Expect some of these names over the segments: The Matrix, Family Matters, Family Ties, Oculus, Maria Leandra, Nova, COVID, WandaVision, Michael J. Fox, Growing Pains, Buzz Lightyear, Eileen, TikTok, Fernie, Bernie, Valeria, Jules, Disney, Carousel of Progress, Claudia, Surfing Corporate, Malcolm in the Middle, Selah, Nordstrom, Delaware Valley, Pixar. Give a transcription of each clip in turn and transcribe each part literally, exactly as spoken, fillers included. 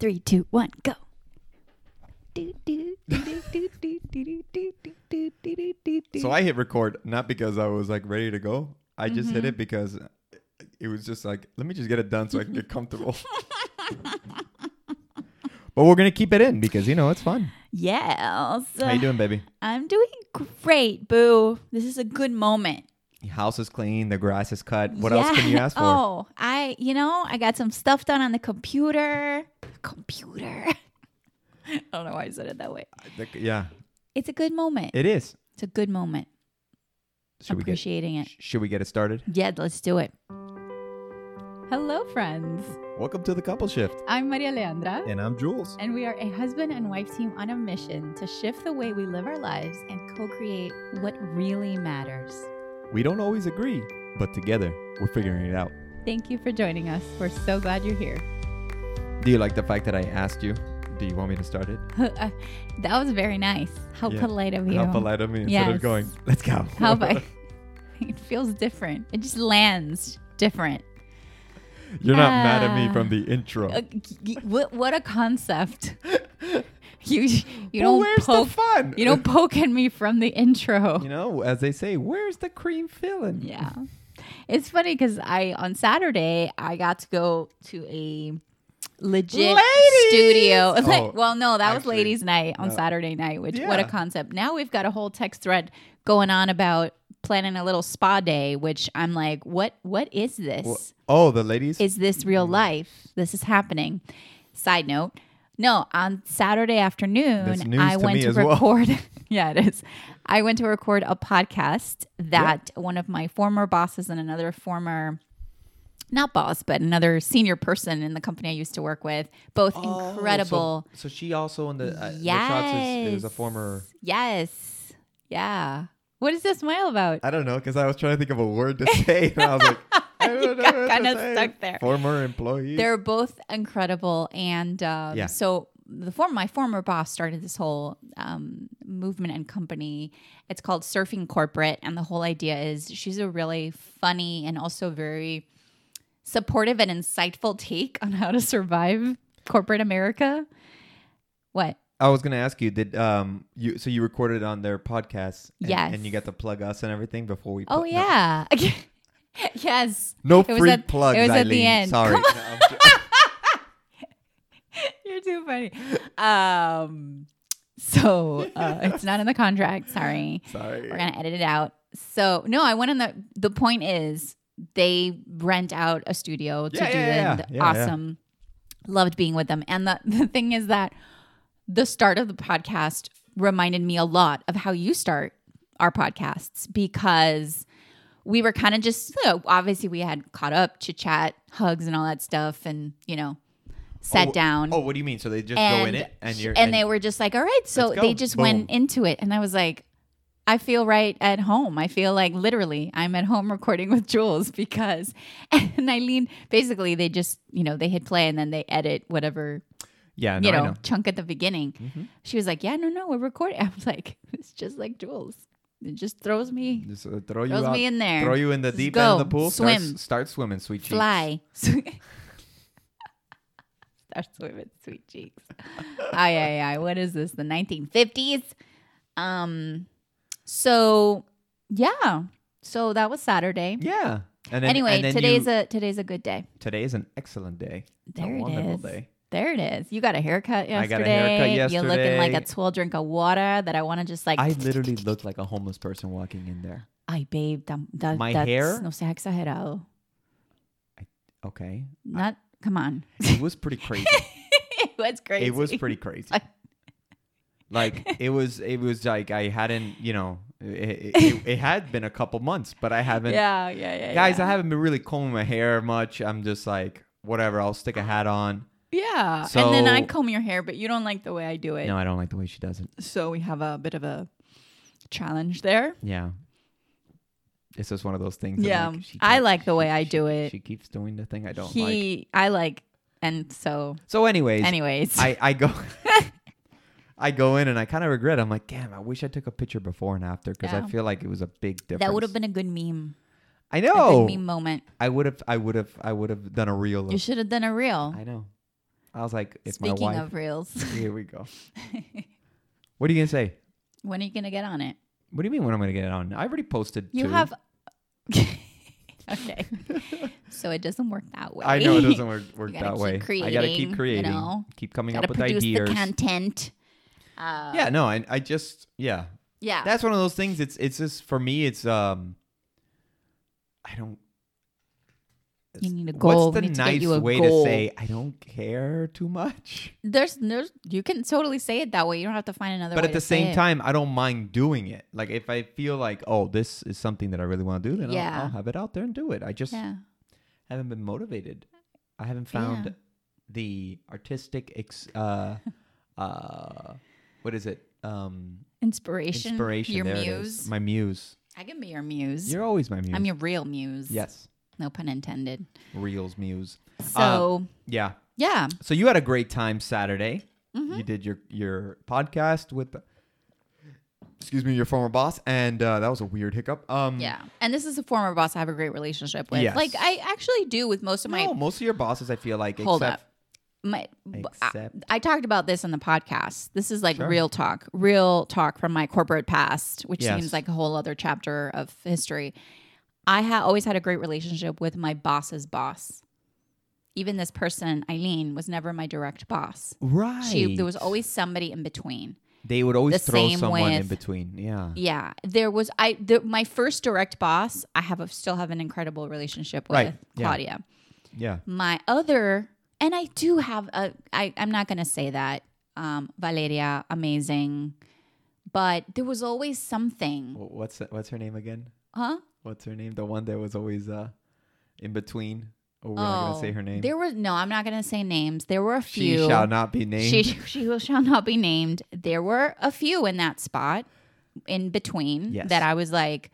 Three, two, one, go. So I hit record, not because I was like ready to go. I just mm-hmm. hit it because it was just like, let me just get it done so I can get comfortable. But we're going to keep it in because, you know, it's fun. Yeah. How you doing, baby? I'm doing great, boo. This is a good moment. Your house is clean. The grass is cut. What yeah. else can you ask for? Oh, I, you know, I got some stuff done on the computer. Computer. I don't know why I said it that way. Think, yeah. It's a good moment. It is. It's a good moment. Should Appreciating we get, it. Should we get it started? Yeah, let's do it. Hello, friends. Welcome to The Couple Shift. I'm Maria Leandra. And I'm Jules. And we are a husband and wife team on a mission to shift the way we live our lives and co-create what really matters. We don't always agree, but together we're figuring it out. Thank you for joining us. We're so glad you're here. Do you like the fact that I asked you? Do you want me to start it? uh, that was very nice. How yeah. polite of you. How polite of me instead yes. of going, let's go. How about it feels different. It just lands different. You're not uh, mad at me from the intro. Uh, what, what a concept. You you well, don't poke the fun? You don't poke at me from the intro. You know, as they say, where's the cream filling? Yeah. It's funny because I on Saturday I got to go to a legit ladies! Studio. Oh, like, well, no, that actually, was ladies' night on no. Saturday night, which yeah. what a concept. Now we've got a whole text thread going on about planning a little spa day, which I'm like, what? What is this? Well, oh, the ladies? Is this real life? This is happening. Side note. No, on Saturday afternoon, I to went to record. Well. yeah, it is. I went to record a podcast that yep. one of my former bosses and another former, not boss, but another senior person in the company I used to work with, both oh, incredible. So, so she also in the, uh, yes. the shots is, is a former. Yes. Yeah. What is this smile about? I don't know, because I was trying to think of a word to say, and I was like, I don't know what kind of stuck there. Former employees. They're both incredible, and um, yeah. so the form my former boss started this whole um, movement and company. It's called Surfing Corporate, and the whole idea is she's a really funny and also very supportive and insightful take on how to survive corporate America. What? I was going to ask you, did um you so you recorded on their podcast and, yes. and you got to plug us and everything before we pl- Oh yeah. No. yes. No it free at, plugs, It was Eileen. At the end. Sorry. No, I'm j- You're too funny. Um so uh, it's not in the contract, sorry. Sorry. We're going to edit it out. So, no, I went on the the point is they rent out a studio to yeah, do yeah, the, yeah. the yeah, awesome. Yeah. Loved being with them. And the, the thing is that the start of the podcast reminded me a lot of how you start our podcasts, because we were kind of just, you know, obviously we had caught up, chit chat, hugs and all that stuff, and, you know, sat oh, down. Oh, what do you mean? So they just and, go in it and you're... And, and they were just like, all right. So they just Boom. Went into it. And I was like, I feel right at home. I feel like literally I'm at home recording with Jules because... And Eileen, basically they just, you know, they hit play and then they edit whatever... Yeah, no, you know, know, chunk at the beginning. Mm-hmm. She was like, yeah, no, no, we're recording. I was like, it's just like Jules. It just throws me, just, uh, throw throws you me out, in there. Throw you in the just deep go, end of the pool. Swim. Start, start swimming, sweet cheeks. Fly. Start swimming, sweet cheeks. Aye, aye, aye. What is this, the nineteen fifties? Um, so, yeah. So that was Saturday. Yeah. And then, anyway, and then today's, you, a, today's a good day. Today is an excellent day. There a it wonderful is. Day. There it is. You got a haircut yesterday. I got a haircut yesterday. You're looking like a tall drink of water that I want to just like... I literally look like a homeless person walking in there. Ay, babe. That, that, My that's hair? No se ha exagerado. I, okay. Not... I, come on. It was pretty crazy. It was crazy. It was pretty crazy. Like, it was, it was like I hadn't, you know... It, it, it had been a couple months, but I haven't... Yeah, yeah, yeah. Guys, yeah. I haven't been really combing my hair much. I'm just like, whatever. I'll stick a hat on. Yeah, so, and then I comb your hair, but you don't like the way I do it. No, I don't like the way she does it. So we have a bit of a challenge there. Yeah. It's just one of those things. Yeah, like she I like the she, way I she, do it. She keeps doing the thing I don't he, like. I like, and so... So anyways. Anyways. I, I go I go in and I kind of regret. I'm like, damn, I wish I took a picture before and after because yeah. I feel like it was a big difference. That would have been a good meme. I know. A good meme moment. I would have, I would have, I would have done a reel. You should have done a reel. I know. I was like, if Speaking my wife... Speaking of reels. Here we go. What are you going to say? When are you going to get on it? What do you mean when I'm going to get it on? I already posted You two. have... Okay. So it doesn't work that way. I know it doesn't work, work that way. Creating, I got to keep creating. You know, keep coming up with ideas. Gotta produce the content. Uh, yeah, no, I, I just... Yeah. Yeah. That's one of those things. It's it's just, for me, it's... um. I don't... You need a goal. What's the nice to get you a way goal. to say I don't care too much? There's, there's, you can totally say it that way. You don't have to find another. But way at the to same say time, it. I don't mind doing it. Like if I feel like, oh, this is something that I really want to do, then yeah. I'll, I'll have it out there and do it. I just yeah. haven't been motivated. I haven't found yeah. the artistic, ex- uh, uh, what is it? Um, inspiration. Inspiration. Your there muse. My muse. I can be your muse. You're always my muse. I'm your real muse. Yes. No pun intended. Reels muse. So uh, yeah, yeah. So you had a great time Saturday. Mm-hmm. You did your your podcast with, excuse me, your former boss, and uh, that was a weird hiccup. Um, yeah, and this is a former boss I have a great relationship with. Yes. Like I actually do with most of my. No, most of your bosses I feel like. Hold except, up. My, I, I talked about this in the podcast. This is like sure. real talk, real talk from my corporate past, which yes. seems like a whole other chapter of history. I ha- always had a great relationship with my boss's boss. Even this person, Eileen, was never my direct boss. Right. She, there was always somebody in between. They would always the throw someone with, in between. Yeah. Yeah. There was I. The, my first direct boss, I have a, still have an incredible relationship with right. Claudia. Yeah. yeah. My other, and I do have a. I, I'm not going to say that. Um, Valeria, amazing, but there was always something. What's that, what's her name again? Huh? What's her name? The one that was always uh, in between. Oh, we're oh, not going to say her name. There was no, I'm not going to say names. There were a few. She shall not be named. She, she shall not be named. There were a few in that spot in between yes. that I was like,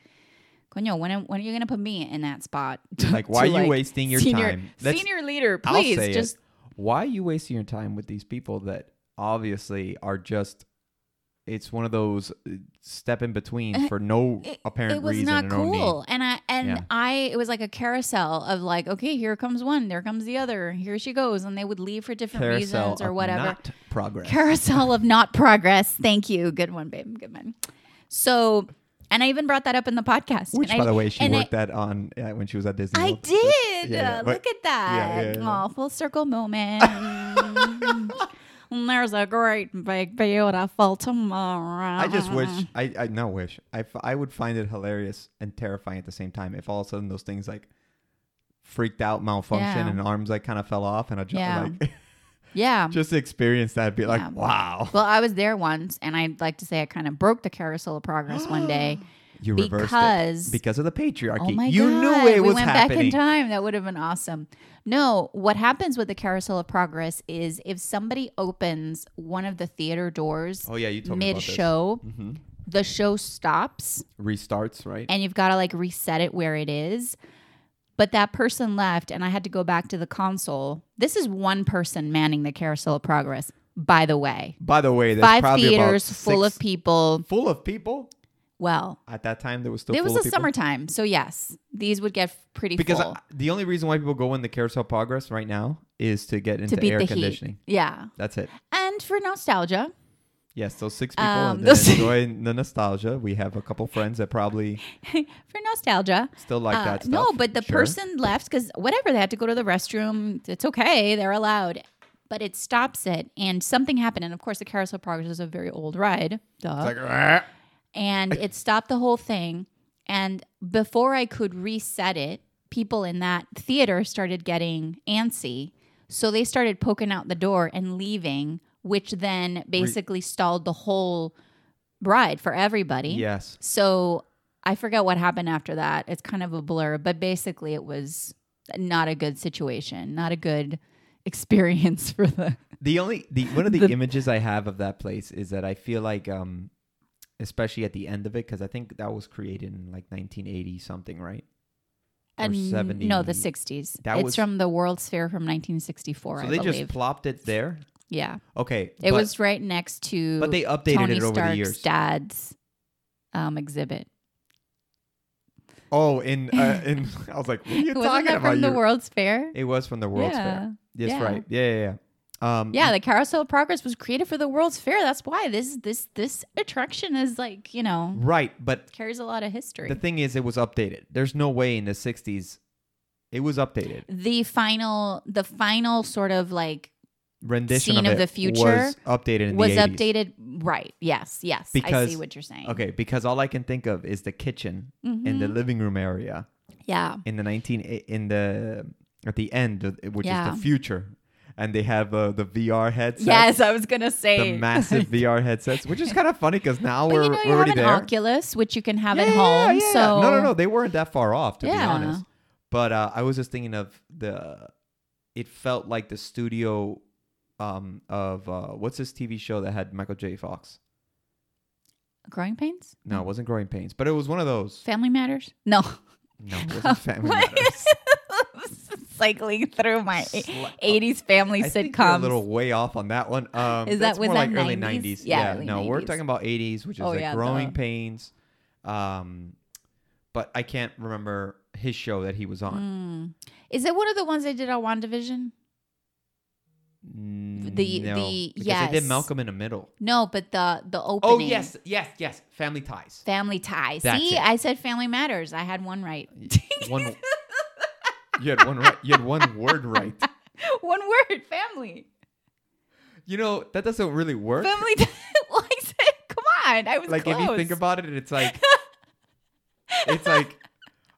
coño, when, when are you going to put me in that spot? Like, why are you like wasting your senior, time? That's, senior leader, please. I'll say just it. Why are you wasting your time with these people that obviously are just... It's one of those step in between for no it, apparent reason. It was reason not cool. And I, and yeah. I, it was like a carousel of like, okay, here comes one, there comes the other, here she goes. And they would leave for different carousel reasons or whatever. Not progress. Carousel of not progress. Thank you. Good one, babe. Good one. So, and I even brought that up in the podcast. Which, and by I, the way, she worked I, that on uh, when she was at Disney. I World. did. Yeah, yeah. Look but, at that. Yeah, yeah, yeah. Oh, full circle moment. There's a great big beautiful tomorrow. I just wish, I, I not wish, I, f- I would find it hilarious and terrifying at the same time if all of a sudden those things like freaked out, malfunctioned, yeah. and arms like kind of fell off. And I just yeah. like, yeah, just experience that be yeah. like, wow. Well, I was there once and I'd like to say I kind of broke the Carousel of Progress one day. You reversed because, it because of the patriarchy. Oh my you God. knew it we was happening. We went back in time. That would have been awesome. No, what happens with the Carousel of Progress is if somebody opens one of the theater doors oh, yeah, you told mid-show, me about this. Mm-hmm. the show stops. Restarts, right? And you've got to like reset it where it is. But that person left and I had to go back to the console. This is one person manning the Carousel of Progress, by the way. By the way, there's Five probably theaters about six, full of people. Full of people? Well, at that time, there was still there was a people. summertime. So, yes, these would get pretty because full. Because the only reason why people go in the Carousel of Progress right now is to get into to air conditioning. Heat. Yeah. That's it. And for nostalgia. Yes, those six people um, that those enjoy the nostalgia. We have a couple friends that probably... for nostalgia. Still like uh, that stuff. No, but the sure. person left because whatever, they had to go to the restroom. It's okay. They're allowed. But it stops it. And something happened. And, of course, the Carousel of Progress is a very old ride. Duh. It's like... Rah! And it stopped the whole thing. And before I could reset it, people in that theater started getting antsy. So they started poking out the door and leaving, which then basically Re- stalled the whole ride for everybody. Yes. So I forget what happened after that. It's kind of a blur. But basically it was not a good situation, not a good experience for the... The only... the one of the, the images I have of that place is that I feel like... um. Especially at the end of it, because I think that was created in like nineteen eighty something, right? And no, the sixties. That it's was, from the World's Fair from nineteen sixty-four. So I they believe. just plopped it there. Yeah. Okay. It but, was right next to. But they updated Tony it over Stark's the years. Dad's um, exhibit. Oh, in uh, in I was like, what are you talking that about? From you? the World's Fair. It was from the World's yeah. Fair. That's yeah. right. Yeah, yeah, yeah. Um, yeah, the Carousel of Progress was created for the World's Fair. That's why this this this attraction is like, you know, right, but carries a lot of history. The thing is, it was updated. There's no way in the sixties it was updated. The final, the final sort of like rendition scene of, of the future was updated in was the eighties. Updated, right? Yes, yes. Because, I see what you're saying. Okay, because all I can think of is the kitchen mm-hmm. and the living room area. Yeah. In the nineteen in the at the end, which yeah. is the future. And they have uh, the V R headsets. Yes, I was going to say. The massive V R headsets, which is kind of funny because now but we're, you know, you we're already there. You have an Oculus, which you can have yeah, at home. Yeah, yeah. So No, no, no. They weren't that far off, to yeah. be honest. But uh, I was just thinking of the... It felt like the studio um, of... Uh, what's this T V show that had Michael J. Fox? Growing Pains? No, it wasn't Growing Pains. But it was one of those. Family Matters? No. No, it wasn't Family Matters. Cycling through my Sli- eighties family I sitcoms. Think you're a little way off on that one. Um, Is that was like that early nineties? Yeah, yeah. No, nineties. We're talking about eighties, which is oh, like yeah, Growing the... Pains. Um, but I can't remember his show that he was on. Mm. Is it one of the ones they did on WandaVision? The no, the yes, they did Malcolm in the Middle. No, but the the opening. Oh yes, yes, yes. Family Ties. Family Ties. That's See, it. I said Family Matters. I had one right. One. You had one right. You had one word right. One word, family. You know, that doesn't really work. Family. T- well, I said, come on. I was like, close. If you think about it, it's like, it's like,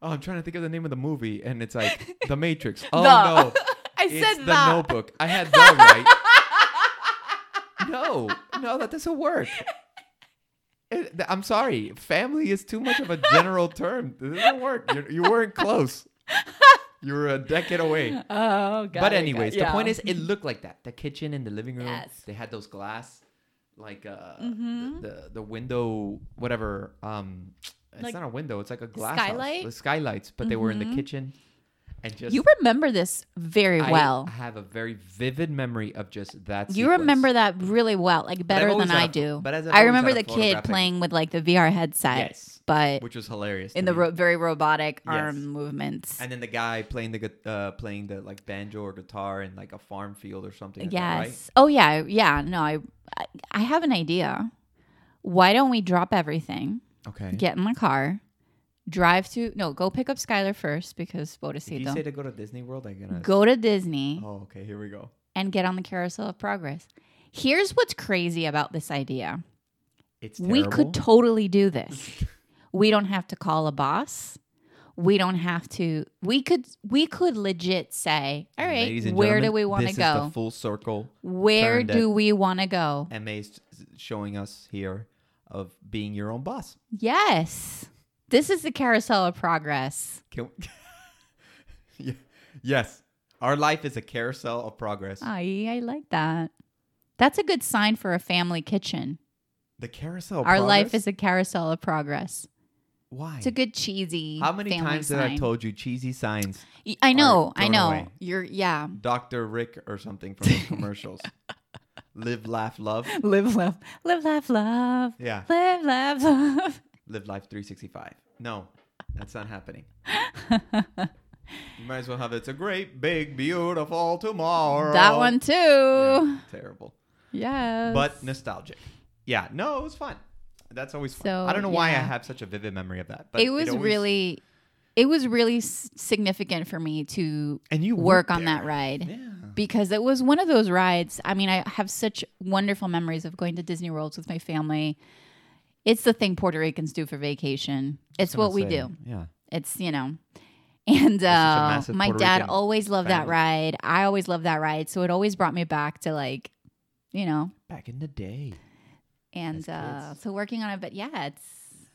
oh, I'm trying to think of the name of the movie. And it's like, The Matrix. Oh, the. no. I it's said The that. Notebook. I had The right. No, no, that doesn't work. It, I'm sorry. Family is too much of a general term. It doesn't work. You're, you weren't close. You were a decade away. Oh, God. But anyways, yeah. The point is, it looked like that. The kitchen and the living room. Yes. They had those glass, like uh, mm-hmm. the, the the window, whatever. Um, it's like not a window. It's like a glass skylight. House. The skylights, but mm-hmm. they were in the kitchen. And just you remember this very I well. I have a very vivid memory of just that. You sequence. Remember that really well, like better than I do. A, but as I remember the kid playing with like the V R headset, yes, but which was hilarious in the ro- very robotic yes. arm movements. And then the guy playing the uh, playing the like banjo or guitar in like a farm field or something. Yes. Right? Oh yeah, yeah. No, I I have an idea. Why don't we drop everything? Okay. Get in the car. Drive to no, go pick up Skylar first because Bodicito. Did you say to go to Disney World? I'm gonna go to Disney. Oh, okay, here we go. And get on the Carousel of Progress. Here's what's crazy about this idea. It's terrible. We could totally do this. We don't have to call a boss. We don't have to. We could. We could legit say, all right, where do we want to go? This is the full circle. Where do we want to go? M A's showing us here of being your own boss. Yes. This is the Carousel of Progress. Can we... Yes. Our life is a carousel of progress. Aye, I like that. That's a good sign for a family kitchen. The Carousel of Our Progress? Our life is a carousel of progress. Why? It's a good cheesy How many times sign. Have I told you cheesy signs? I know, I know. Away. You're, yeah. Doctor Rick or something from those commercials. Live, laugh, love. Live, laugh, live, laugh, love. Yeah. Live, laugh, love. Live life three sixty-five. No, that's not happening. You might as well have It's a Great Big Beautiful Tomorrow. That one too. Yeah, terrible. Yes. But nostalgic. Yeah. No, it was fun. That's always fun. So, I don't know yeah. why I have such a vivid memory of that. But it was it always... really, it was really significant for me to and you work on there. That ride. Yeah. Because it was one of those rides. I mean, I have such wonderful memories of going to Disney World with my family. It's the thing Puerto Ricans do for vacation. It's what we say, do. Yeah. It's, you know. And uh, my Puerto dad Rican always loved family. That ride. I always loved that ride. So it always brought me back to like, you know. Back in the day. And uh, so working on it. But yeah, it's.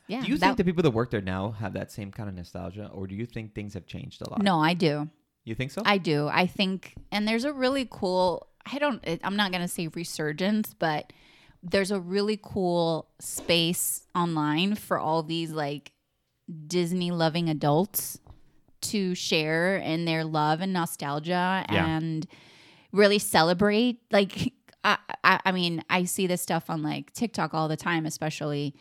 Yeah. Do you that, think the people that work there now have that same kind of nostalgia? Or do you think things have changed a lot? No, I do. You think so? I do. I think. And there's a really cool. I don't. I'm not going to say resurgence, but. There's a really cool space online for all these like Disney loving adults to share in their love and nostalgia yeah. and really celebrate. Like, I, I, I mean, I see this stuff on like TikTok all the time, especially.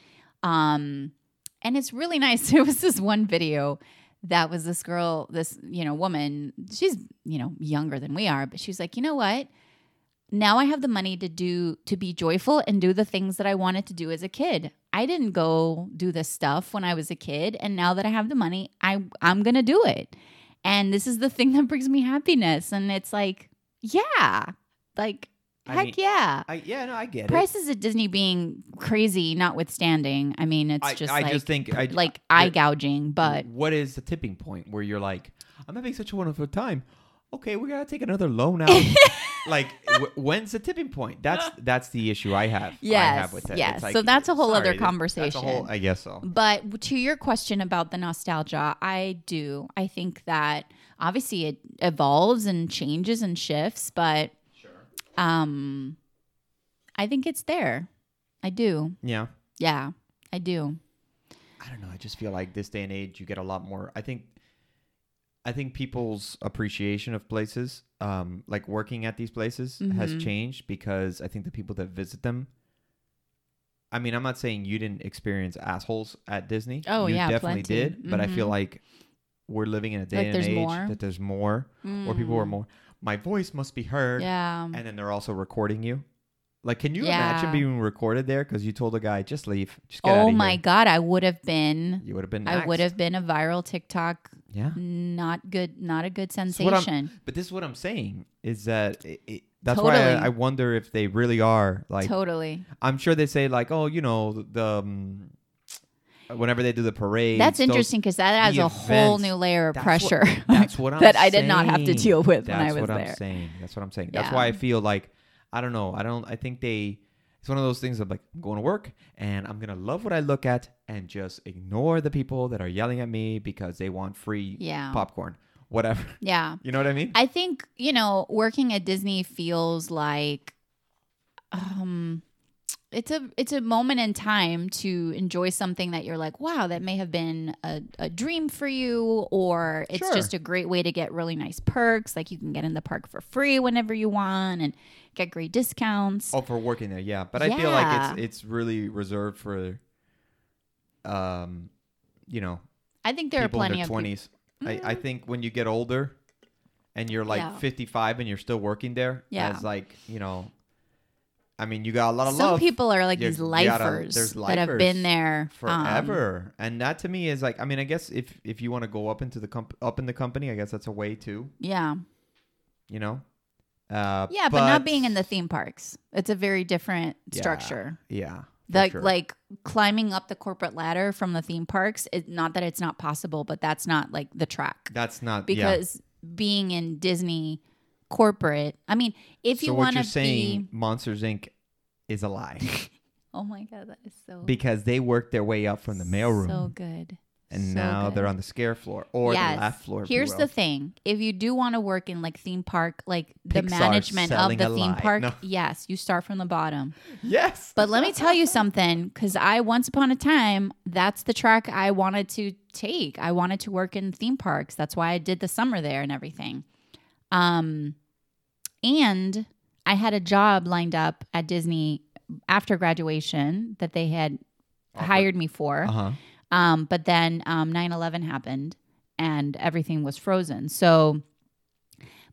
Um, and it's really nice. There was this one video that was this girl, this, you know, woman, she's, you know, younger than we are, but she's like, you know what? now I have the money to do, to be joyful and do the things that I wanted to do as a kid. I didn't go do this stuff when I was a kid. And now that I have the money, I, I'm going to do it. And this is the thing that brings me happiness. And it's like, yeah, like, heck I mean, yeah. I, yeah, no, I get Prices it. Prices at Disney being crazy, notwithstanding. I mean, it's I, just I like, just think, I, like I, eye gouging, but. What is the tipping point where you're like, I'm having such a wonderful time. Okay, we got to take another loan out. Like, w- when's the tipping point? That's that's the issue I have. Yes, I have with that. Yes. It's like, so that's a whole sorry, other conversation. That's a whole, I guess so. But to your question about the nostalgia, I do. I think that obviously it evolves and changes and shifts, but sure. um, I think it's there. I do. Yeah. Yeah, I do. I don't know. I just feel like this day and age, you get a lot more. I think. I think people's appreciation of places, um, like working at these places, mm-hmm. has changed because I think the people that visit them. I mean, I'm not saying you didn't experience assholes at Disney. Oh, you yeah, you definitely plenty. did. But mm-hmm. I feel like we're living in a day like and an age more? that there's more, mm. or people are more. My voice must be heard. Yeah, and then they're also recording you. Like, can you yeah. imagine being recorded there? Because you told a guy, just leave. Just get oh out of here. Oh, my God. I would have been. You would have been next. I would have been a viral TikTok. Yeah. Not good. Not a good sensation. But this is what I'm saying is that it, it, that's totally. why I, I wonder if they really are. Like, totally. I'm sure they say like, oh, you know, the, the um, whenever they do the parade. That's interesting because that adds a events, whole new layer of that's pressure. What, that's what I'm that saying. That I did not have to deal with that's when I was there. That's what I'm saying. That's what I'm saying. Yeah. That's why I feel like. I don't know. I don't. I think they. It's one of those things of like, I'm going to work and I'm gonna love what I look at and just ignore the people that are yelling at me because they want free yeah. popcorn, whatever. Yeah. You know what I mean? I think you know working at Disney feels like, um, it's a it's a moment in time to enjoy something that you're like, wow, that may have been a, a dream for you, or it's sure. just a great way to get really nice perks. Like you can get in the park for free whenever you want and. Get great discounts. Oh, for working there, yeah. But yeah. I feel like it's it's really reserved for, um, you know. I think there are plenty of people in their twenties. Mm-hmm. I, I think when you get older, and you're like yeah. fifty-five and you're still working there, yeah. as like you know, I mean, you got a lot of Some love. Some people are like you're, these lifers, gotta, lifers that have been there forever, um, and that to me is like, I mean, I guess if if you want to go up into the comp- up in the company, I guess that's a way too. Yeah. You know. Uh, yeah, but, but not being in the theme parks. It's a very different yeah, structure. Yeah. The, sure. Like climbing up the corporate ladder from the theme parks, it, not that it's not possible, but that's not like the track. That's not, Because yeah. being in Disney corporate, I mean, if so you want to be... So what you're saying, Monsters Incorporated is a lie. Oh my God, that is so... Because they worked their way up from the mailroom. So good. And so now good. They're on the scare floor or yes. the laugh floor. Here's the thing. If you do want to work in like theme park, like Pixar the management of the theme lie. park, no. yes, you start from the bottom. Yes. But let me tell you something, because I, once upon a time, that's the track I wanted to take. I wanted to work in theme parks. That's why I did the summer there and everything. Um, and I had a job lined up at Disney after graduation that they had Offer. hired me for. Uh-huh. Um, but then um, nine eleven happened and everything was frozen. So,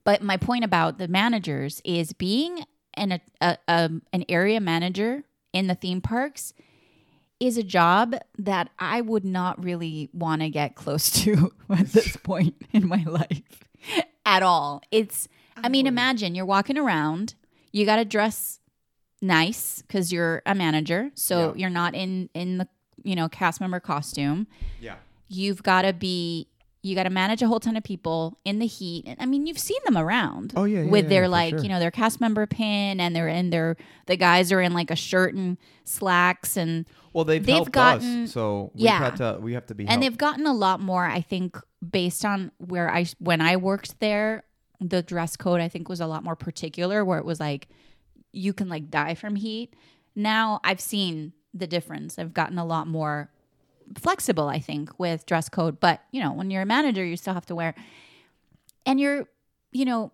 but my point about the managers is being an a, a, a, an area manager in the theme parks is a job that I would not really want to get close to at this point in my life at all. It's, I mean, imagine you're walking around, you got to dress nice because you're a manager. So yeah. you're not in, in the you know, cast member costume. Yeah. You've got to be, you got to manage a whole ton of people in the heat. And I mean, you've seen them around oh, yeah, yeah, with yeah, their yeah, like, sure. you know, their cast member pin and they're in their, the guys are in like a shirt and slacks and well, they've, they've helped gotten, us, so we've yeah. to, we have to be, helped. And they've gotten a lot more, I think, based on where I, when I worked there, the dress code, I think was a lot more particular where it was like, you can like die from heat. Now I've seen the difference. I've gotten a lot more flexible, I think, with dress code. But, you know, when you're a manager, you still have to wear, and you're, you know,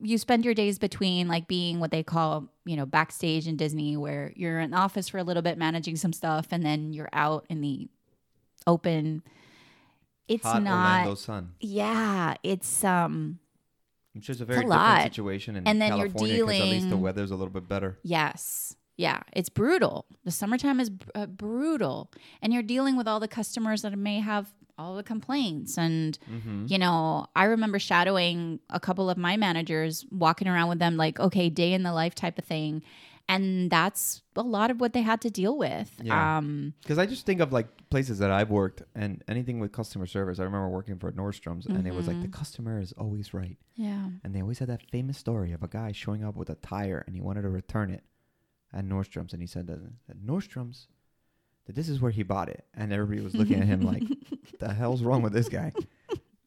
you spend your days between like being what they call, you know, backstage in Disney, where you're in the office for a little bit managing some stuff, and then you're out in the open. It's Hot not, Orlando sun. Yeah, it's, um, Which is a very a different lot. situation in and then California because dealing... at least the weather's a little bit better. Yes. Yeah. It's brutal. The summertime is uh, brutal. And you're dealing with all the customers that may have all the complaints. And, mm-hmm. you know, I remember shadowing a couple of my managers, walking around with them like, okay, day in the life type of thing. And that's a lot of what they had to deal with. Yeah. Um, because I just think of like places that I've worked and anything with customer service. I remember working for Nordstrom's mm-hmm. and it was like the customer is always right. Yeah. And they always had that famous story of a guy showing up with a tire and he wanted to return it at Nordstrom's. And he said that at Nordstrom's, that this is where he bought it. And everybody was looking at him like, the hell's wrong with this guy?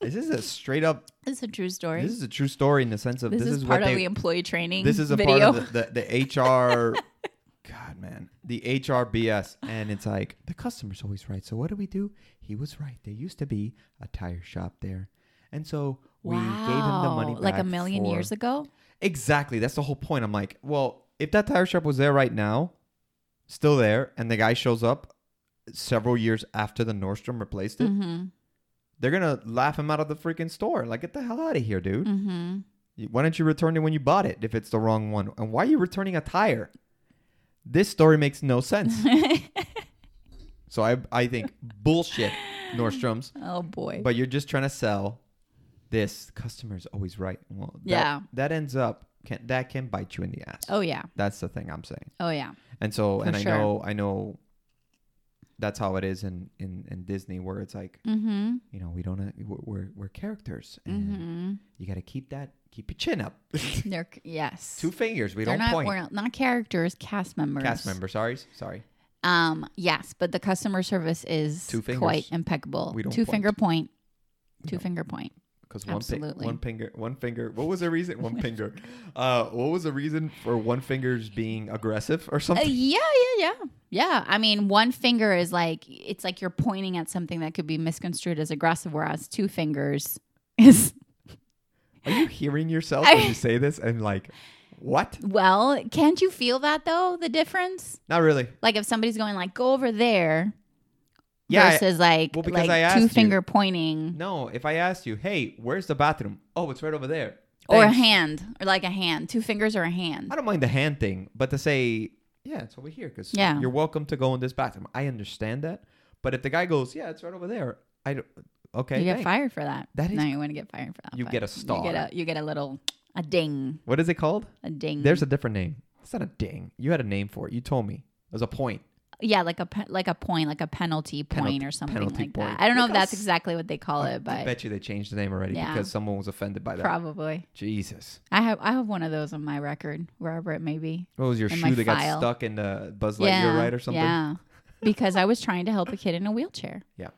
This is a straight up... This is a true story. This is a true story in the sense of... This, this is, is part what they, of the employee training This is a video. part of the, the, the H R... God, man. The H R B S. And it's like, the customer's always right. So what do we do? He was right. There used to be a tire shop there. And so we wow. gave him the money back. Like a million for, years ago? Exactly. That's the whole point. I'm like, well, if that tire shop was there right now, still there, and the guy shows up several years after the Nordstrom replaced it... Mm-hmm. They're going to laugh him out of the freaking store. Like, get the hell out of here, dude. Mm-hmm. Why don't you return it when you bought it if it's the wrong one? And why are you returning a tire? This story makes no sense. So I I think, bullshit, Nordstrom's. Oh, boy. But you're just trying to sell this. The customer's always right. Well, that, yeah. That ends up, can, that can bite you in the ass. Oh, yeah. That's the thing I'm saying. Oh, yeah. And so, For and sure. I know, I know. That's how it is in, in, in Disney, where it's like, mm-hmm. you know, we don't uh, we're we're characters, and mm-hmm. you got to keep that keep your chin up. They're, yes, two fingers. We They're don't not, point. We're not characters, cast members. Cast members. Sorry, sorry. Um, yes, but the customer service is two quite impeccable. We don't two point. finger point, two no. finger point. Because one, pi- one finger, one finger. What was the reason? One finger. Uh, what was the reason for one finger's being aggressive or something? Uh, yeah, yeah, yeah, yeah. I mean, one finger is like it's like you're pointing at something that could be misconstrued as aggressive, whereas two fingers is. Are you hearing yourself I... when you say this? And like, what? Well, can't you feel that though? The difference? Not really. Like if somebody's going like, go over there. Yeah, versus like, well, like two finger you. pointing. No, if I asked you, hey, where's the bathroom? Oh, it's right over there. Thanks. Or a hand. Or like a hand. Two fingers or a hand. I don't mind the hand thing. But to say, yeah, it's over here. Because yeah. you're welcome to go in this bathroom. I understand that. But if the guy goes, yeah, it's right over there. I don't, okay. You get thanks. fired for that. that is, no, you wouldn't get fired for that. You get a star. You get a, you get a little, a ding. What is it called? A ding. There's a different name. It's not a ding. You had a name for it. You told me. It was a point. Yeah, like a pe- like a point, like a penalty point penalty, or something like point. that. I don't know because if that's exactly what they call I, it, but I bet you they changed the name already yeah. because someone was offended by that. Probably. Jesus. I have I have one of those on my record, wherever it may be. What was your shoe that file. got stuck in the Buzz Lightyear yeah, ride or something? Yeah, because I was trying to help a kid in a wheelchair. Yeah.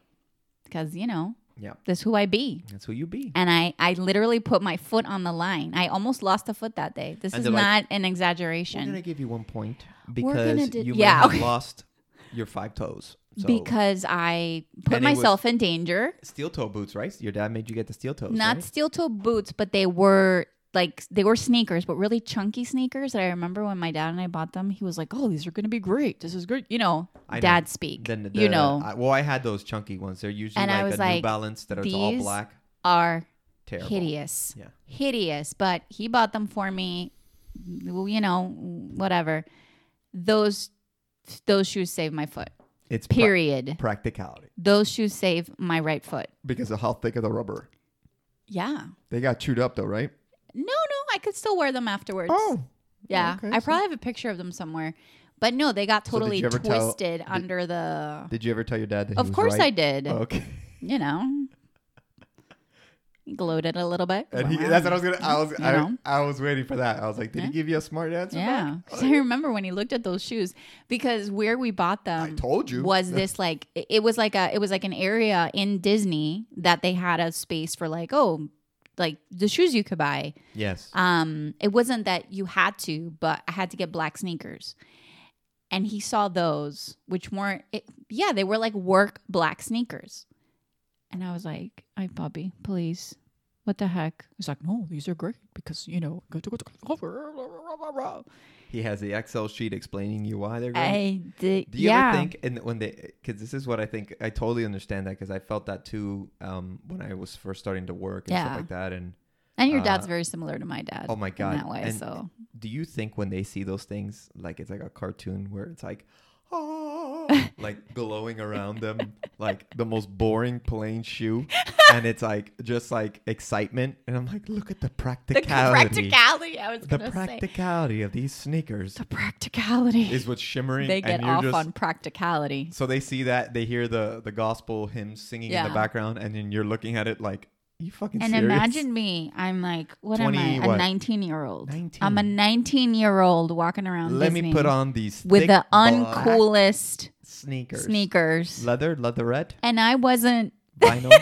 Because you know. Yeah. That's who I be. That's who you be. And I, I literally put my foot on the line. I almost lost a foot that day. This and is not like, an exagration. We're going to give you one point because di- you yeah. might have lost your five toes. So. Because I put and myself in danger. Steel toe boots, right? Your dad made you get the steel toes, Not right? steel toe boots, but they were... Like, they were sneakers, but really chunky sneakers that I remember when my dad and I bought them. He was like, oh, these are going to be great. This is great. You know, I dad know. speak. The, the, you know. I, well, I had those chunky ones. They're usually and like I was a like, New Balance that are all black. are Terrible. hideous. Yeah. Hideous. But he bought them for me. Well, you know, whatever. Those those shoes saved my foot. It's Period. Pra- practicality. Those shoes saved my right foot. Because of how thick of the rubber. Yeah. They got chewed up though, right? No, no, I could still wear them afterwards. Oh. Yeah. Okay, I so. probably have a picture of them somewhere. But no, they got totally so twisted tell, under did, the... Did you ever tell your dad that Of he was course right? I did. Oh, okay. You know. Gloated a little bit. And he, wow. That's what I was going to... I was I, I, I was waiting for that. I was like, did yeah. he give you a smart answer? Yeah. Because oh. I remember when he looked at those shoes. Because where we bought them... I told you. ...was this like... It was like a. It was like an area in Disney that they had a space for like, oh... Like the shoes you could buy. Yes. Um, it wasn't that you had to, but I had to get black sneakers. And he saw those, which weren't, it, yeah, they were like work black sneakers. And I was like, hey, Bobby, please. What the heck? He's like, no, these are great because, you know, go to go to cover. He has the Excel sheet explaining you why they're great. I did. Do you yeah. ever think, and when they, because this is what I think, I totally understand that because I felt that too um, when I was first starting to work and yeah. stuff like that. And And your dad's uh, very similar to my dad. Oh my God. In that way. And so, do you think when they see those things, like it's like a cartoon where it's like, oh, like glowing around them, like the most boring plain shoe, and it's like just like excitement, and I'm like, look at the practicality. The practicality. I was the gonna practicality say. Of these sneakers. The practicality is what's shimmering. They get and off just, on practicality. So they see that, they hear the the gospel hymn singing yeah. in the background, and then you're looking at it like. Are you fucking and serious? Imagine me. I'm like, what twenty, am I? What? A nineteen-year-old. nineteen. I'm a nineteen-year-old walking around Let Disney me put on these with the uncoolest sneakers. Sneakers. Leather, leatherette. And I wasn't... Vinyl?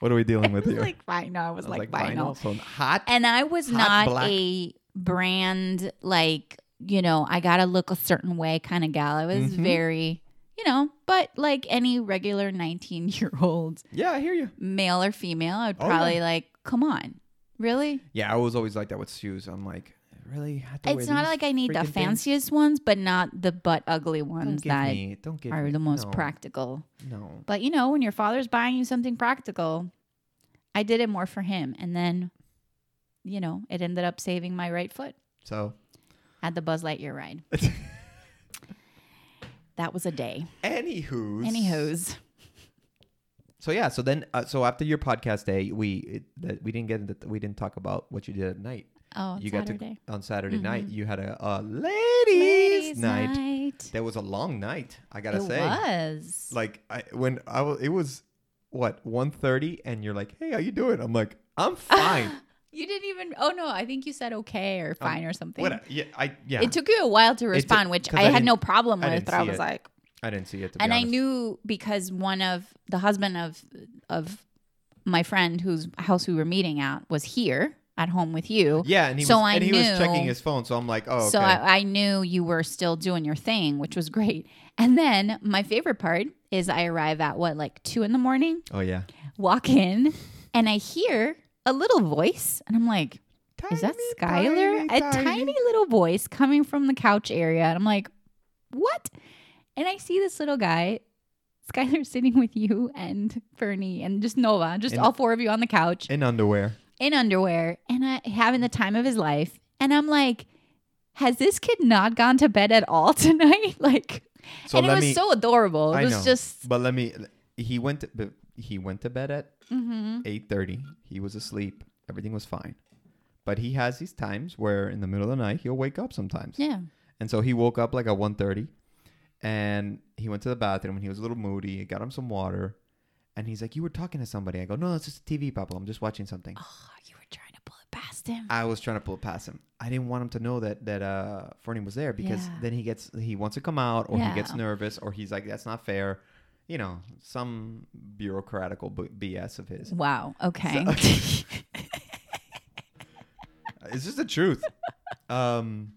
What are we dealing with here? Like vinyl. I was, I was like, like vinyl. vinyl. So hot. And I was not black. A brand, like, you know, I got to look a certain way kind of gal. I was mm-hmm. very... You know, but like any regular nineteen-year-old. Yeah, I hear you. Male or female, I would probably oh, yeah. like, come on. Really? Yeah, I was always like that with shoes. I'm like, really? Have to it's wear not like I need the fanciest things? Ones, but not the butt ugly ones don't that me. Don't are me. The most no. practical. No. But you know, when your father's buying you something practical, I did it more for him. And then, you know, it ended up saving my right foot. So? At the Buzz Lightyear ride. That was a day. Anywho's. Anywho's. So yeah, so then, uh, so after your podcast day, we it, that we didn't get into, we didn't talk about what you did at night. Oh, on you Saturday. Got to on Saturday mm-hmm. night. You had a, a ladies', ladies night. night. That was a long night. I gotta it say, it was like I when I was. It was what one thirty, and you're like, "Hey, how you doing?" I'm like, "I'm fine." You didn't even... Oh, no. I think you said okay or fine um, or something. What, yeah, I, yeah. It took you a while to respond, t- which I, I had no problem with. I but I was it. Like... I didn't see it, to be And honest. I knew because one of... The husband of of my friend whose house we were meeting at was here at home with you. Yeah, and he, so was, I and he knew, was checking his phone. So I'm like, oh, okay. So I, I knew you were still doing your thing, which was great. And then my favorite part is I arrive at, what, like two in the morning? Oh, yeah. Walk in, and I hear... a little voice, and I'm like, tiny, is that Skylar? Tiny, a tiny. tiny little voice coming from the couch area, and I'm like, what? And I see this little guy, Skylar, sitting with you and Fernie and just Nova, just in, all four of you on the couch. In underwear. In underwear, and I, having the time of his life. And I'm like, has this kid not gone to bed at all tonight? Like, so and it was me, so adorable. It I was know, just... But let me... He went... To, but, He went to bed at mm-hmm. eight thirty. He was asleep. Everything was fine. But he has these times where in the middle of the night, he'll wake up sometimes. Yeah. And so he woke up like at one thirty. And he went to the bathroom and he was a little moody. I got him some water. And he's like, you were talking to somebody. I go, no, it's just T V, Papa. I'm just watching something. Oh, you were trying to pull it past him. I was trying to pull it past him. I didn't want him to know that that uh, Fernie was there because yeah. then he gets he wants to come out or yeah. he gets nervous or he's like, that's not fair. You know, some bureaucratical b- BS of his. Wow. Okay. So, it's just the truth. Um,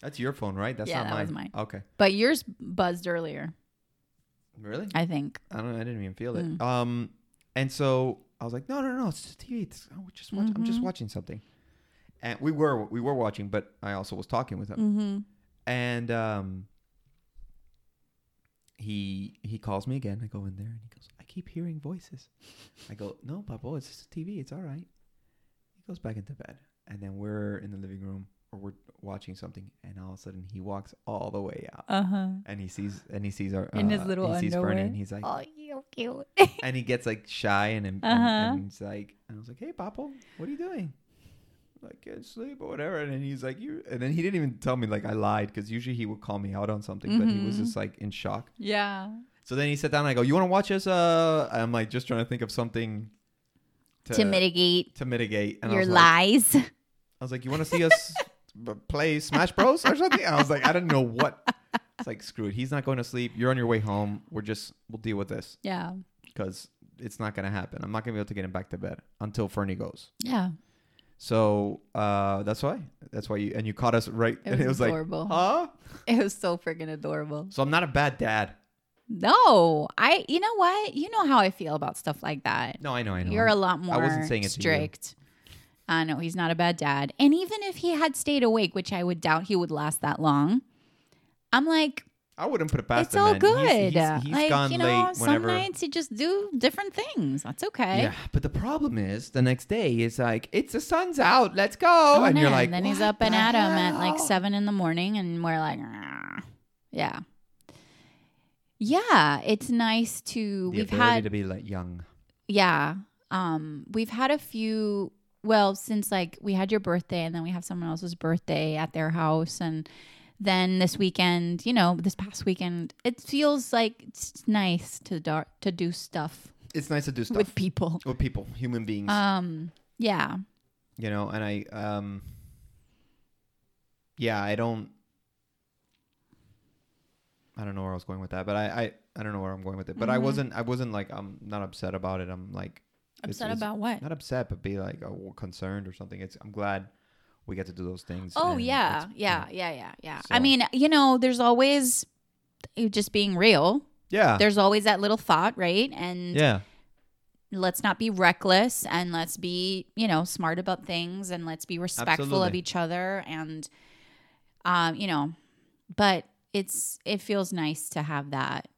that's your phone, right? That's yeah, not that mine. Was mine. Okay. But yours buzzed earlier. Really? I think. I don't know. I didn't even feel it. Mm. Um, and so I was like, no, no, no, it's just T V. It's, oh, just watch, mm-hmm. I'm just watching something. And we were we were watching, but I also was talking with him. Mm-hmm. And um. He he calls me again. I go in there and he goes, I keep hearing voices. I go, no, Papa, it's just a T V. It's all right. He goes back into bed. And then we're in the living room or we're watching something. And all of a sudden he walks all the way out. Uh-huh. And he sees and he sees our uh, in his little he sees Bernie and he's like, oh, you're cute. And he gets like shy and and, uh-huh. and and he's like, and I was like, hey, Papa, what are you doing? I can't sleep or whatever. And then he's like, you, and then he didn't even tell me, like, I lied because usually he would call me out on something, mm-hmm. but he was just like in shock. Yeah. So then he sat down and I go, you want to watch us? Uh, I'm like, just trying to think of something to, to mitigate to mitigate and your I was lies. Like, I was like, you want to see us play Smash Bros or something? I was like, I don't know what. It's like, screw it. He's not going to sleep. You're on your way home. We're just, we'll deal with this. Yeah. Because it's not going to happen. I'm not going to be able to get him back to bed until Fernie goes. Yeah. So uh, that's why. That's why you and you caught us right. It was, and it was adorable. Like, huh? It was so freaking adorable. So I'm not a bad dad. No, I. You know what? You know how I feel about stuff like that. No, I know. I know. You're a lot more. I wasn't saying it strict. I know uh, he's not a bad dad. And even if he had stayed awake, which I would doubt he would last that long, I'm like, I wouldn't put it past it's him. It's all good. He's, he's, he's like, gone you know, late some whenever. Nights you just do different things. That's okay. Yeah, but the problem is the next day is like, it's the sun's out. Let's go. Oh, and man. You're like, and then he's up and at hell? him at like seven in the morning, and we're like, Argh. yeah, yeah. It's nice to the we've had to be like young. Yeah, um, we've had a few. Well, since like we had your birthday, and then we have someone else's birthday at their house, and. Then this weekend, you know, this past weekend, it feels like it's nice to do, to do stuff. It's nice to do stuff with people, with people, human beings. Um, yeah. You know, and I, um, yeah, I don't, I don't know where I was going with that, but I, I, I don't know where I'm going with it. But mm-hmm. I wasn't, I wasn't like, I'm not upset about it. I'm like upset it's, about it's what? Not upset, but be like oh, concerned or something. It's I'm glad. We get to do those things. Oh, yeah, yeah, yeah, yeah, yeah. So. I mean, you know, there's always just being real. Yeah. There's always that little thought, right? And yeah. Let's not be reckless, and let's be, you know, smart about things, and let's be respectful Absolutely. Of each other. And, um, you know, but it's it feels nice to have that.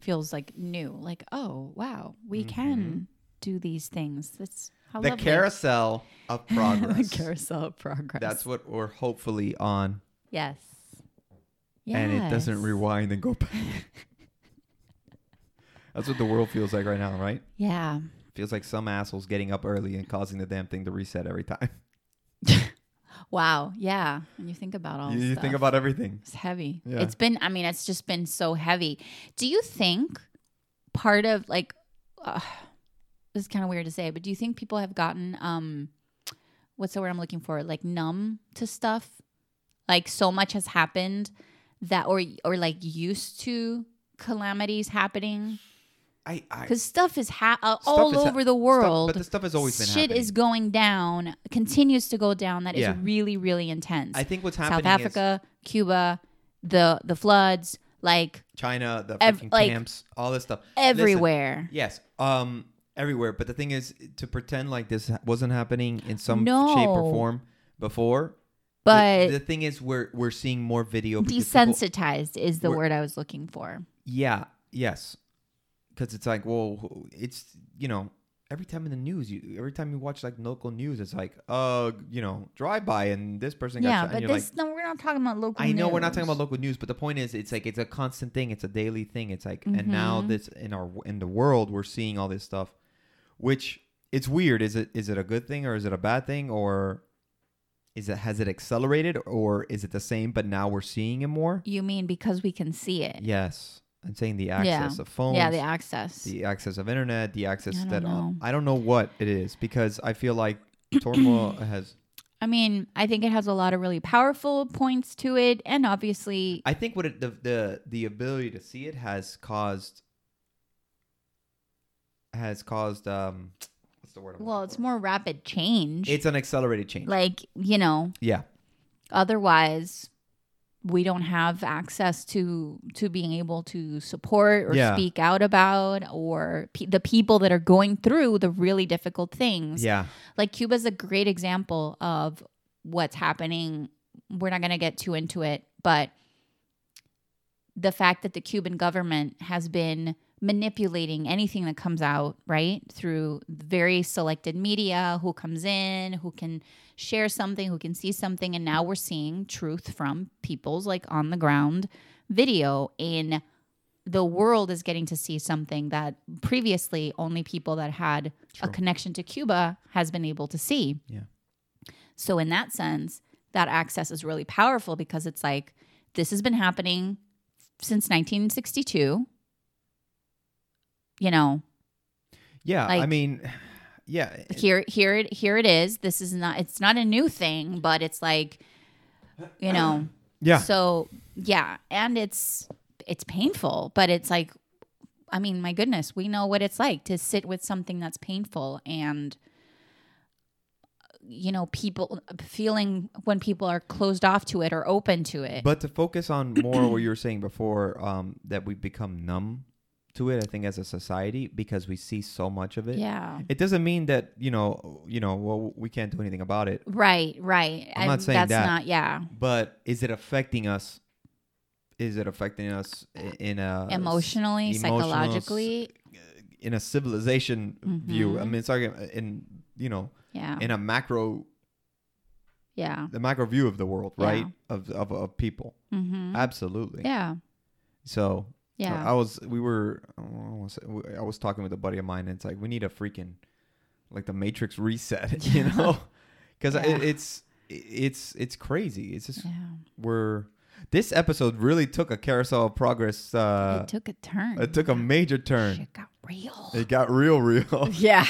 Feels like new. Like, oh, wow, we mm-hmm. can do these things. That's How the lovely. Carousel of Progress. The Carousel of Progress. That's what we're hopefully on. Yes. yes. And it doesn't rewind and go back. That's what the world feels like right now, right? Yeah. Feels like some asshole's getting up early and causing the damn thing to reset every time. Wow. Yeah. When you think about all this. You, you think about everything. It's heavy. Yeah. It's been, I mean, it's just been so heavy. Do you think part of like... Uh, This is kind of weird to say, but do you think people have gotten, um, what's the word I'm looking for? Like numb to stuff? Like so much has happened that, or or like used to calamities happening? I Because stuff is ha- uh, stuff all is over ha- the world. Stuff, but the stuff has always been Shit happening. Shit is going down, continues to go down. That yeah. is really, really intense. I think what's happening South Africa, is Cuba, the the floods, like. China, the ev- freaking like, camps, all this stuff. Everywhere. Listen, yes. Um. Everywhere, but the thing is, to pretend like this wasn't happening in some no. shape or form before. But the, the thing is, we're we're seeing more video. Desensitized people, is the word I was looking for. Yeah. Yes. Because it's like, well, it's you know, every time in the news, you every time you watch like local news, it's like, uh, you know, drive by and this person. Got yeah, shot, but and you're this, like, no, we're not talking about local. I news. know we're not talking about local news, but the point is, it's like it's a constant thing. It's a daily thing. It's like, mm-hmm. and now this in our in the world, we're seeing all this stuff. Which it's weird. Is it is it a good thing or is it a bad thing, or is it has it accelerated, or is it the same but now we're seeing it more? You mean because we can see it? Yes, I'm saying the access yeah. of phones. Yeah, the access, the access of internet, the access I that know. I don't know what it is because I feel like turmoil has. I mean, I think it has a lot of really powerful points to it, and obviously, I think what it, the the the ability to see it has caused. has caused um what's the word I'm well it's for? more rapid change. It's an accelerated change, like, you know, yeah otherwise we don't have access to to being able to support or yeah. speak out about or pe- the people that are going through the really difficult things. Yeah like Cuba's a great example of what's happening. We're not going to get too into it, but the fact that the Cuban government has been manipulating anything that comes out, right, through very selected media, who comes in, who can share something, who can see something. And now we're seeing truth from people's like on the ground video, in the world is getting to see something that previously only people that had True. a connection to Cuba has been able to see. Yeah. So in that sense, that access is really powerful because it's like, this has been happening since nineteen sixty-two. You know, yeah. Like, I mean, yeah. Here, here, it, here it is. This is not. It's not a new thing, but it's like, you know. Yeah. So yeah, and it's it's painful, but it's like, I mean, my goodness, we know what it's like to sit with something that's painful, and you know, people feeling when people are closed off to it or open to it. But to focus on more what you were saying before, um, that we become numb to it, I think, as a society, because we see so much of it. Yeah. It doesn't mean that, you know, you know, well, we can't do anything about it. Right, right. I'm, I'm not saying that's that. That's not, yeah. But is it affecting us is it affecting us in a emotionally, psychologically, in a civilization mm-hmm. view? I mean, it's like in you know, yeah, in a macro, yeah, the macro view of the world, right? Yeah. Of, of of people, mm-hmm. absolutely, yeah. So yeah, I was we were I was talking with a buddy of mine, and it's like we need a freaking like the Matrix reset, you know, because yeah. it, it's it's it's crazy. It's just yeah. we're. This episode really took a Carousel of Progress. Uh, it took a turn. It took a major turn. It got real. It got real, real. Yeah.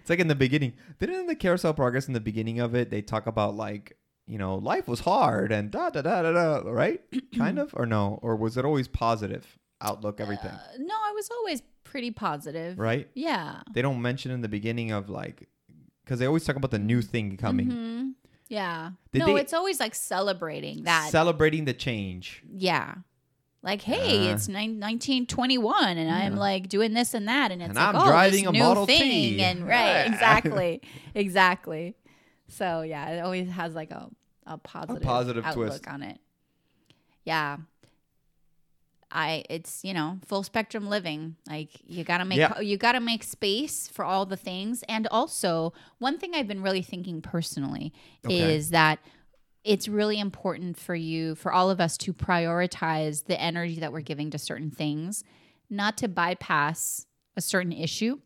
It's like in the beginning. Didn't the Carousel of Progress in the beginning of it, they talk about like, you know, life was hard and da, da, da, da, da, right? Kind of? Or no? Or was it always positive? Outlook, everything? Uh, no, it was always pretty positive. Right? Yeah. They don't mention in the beginning of like, because they always talk about the new thing coming. Mm-hmm. Yeah. Did no, they, it's always like celebrating that. Celebrating the change. Yeah. Like, hey, uh, it's nineteen twenty-one, and yeah. I'm like doing this and that, and it's and like, I'm oh, driving this a new Model thing, T. and right, exactly, exactly. So yeah, it always has like a a positive, a positive outlook twist on it. Yeah. I it's you know full spectrum living, like you gotta make yeah. you gotta make space for all the things. And also one thing I've been really thinking personally okay. is that it's really important for you for all of us to prioritize the energy that we're giving to certain things, not to bypass a certain issue,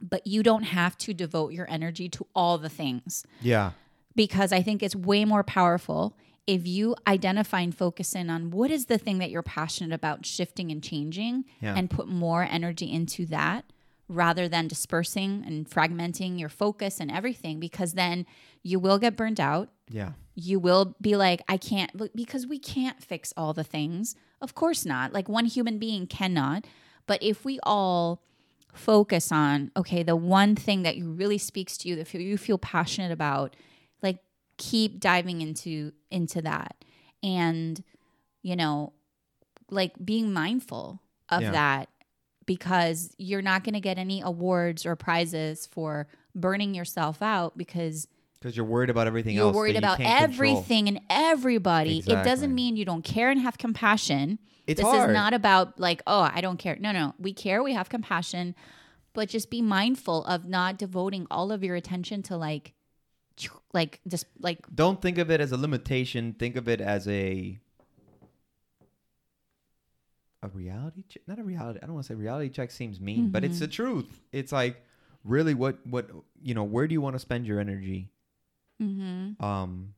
but you don't have to devote your energy to all the things, yeah because I think it's way more powerful if you identify and focus in on what is the thing that you're passionate about shifting and changing yeah. and put more energy into that rather than dispersing and fragmenting your focus and everything, because then you will get burned out. Yeah. You will be like, I can't, because we can't fix all the things. Of course not. Like one human being cannot. But if we all focus on, okay, the one thing that really speaks to you, that you feel passionate about, like, keep diving into into that, and you know, like being mindful of yeah. that, because you're not going to get any awards or prizes for burning yourself out because because you're worried about everything you're else you're worried about you everything control. And everybody exactly. It doesn't mean you don't care and have compassion. It's this hard. Is not about like, oh, I don't care. No no we care, we have compassion, but just be mindful of not devoting all of your attention to like Like just like don't think of it as a limitation. Think of it as a a reality check. Not a reality. I don't want to say reality check seems mean, mm-hmm. but it's the truth. It's like really what what you know. Where do you want to spend your energy? Mm-hmm. Um,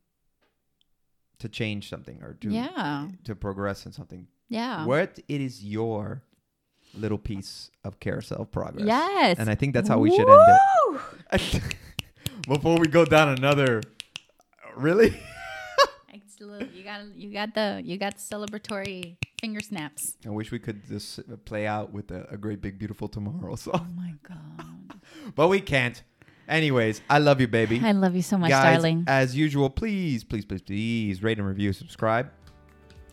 to change something or to yeah. to progress in something. Yeah, what it is your little piece of Carousel of Progress. Yes, and I think that's how we Woo! Should end it. Before we go down another, really? you got you got the you got the celebratory finger snaps. I wish we could just play out with a, a great big beautiful tomorrow. So. Oh my god! But we can't. Anyways, I love you, baby. I love you so much, guys, darling. As usual, please, please, please, please rate and review, subscribe.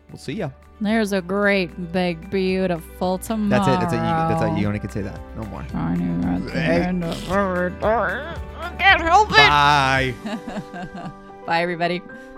We'll see ya. There's a great big beautiful tomorrow. That's it. That's it. That's how you only can say that. No more. I knew that's the end of the story. I can't help it. Bye. Bye, everybody.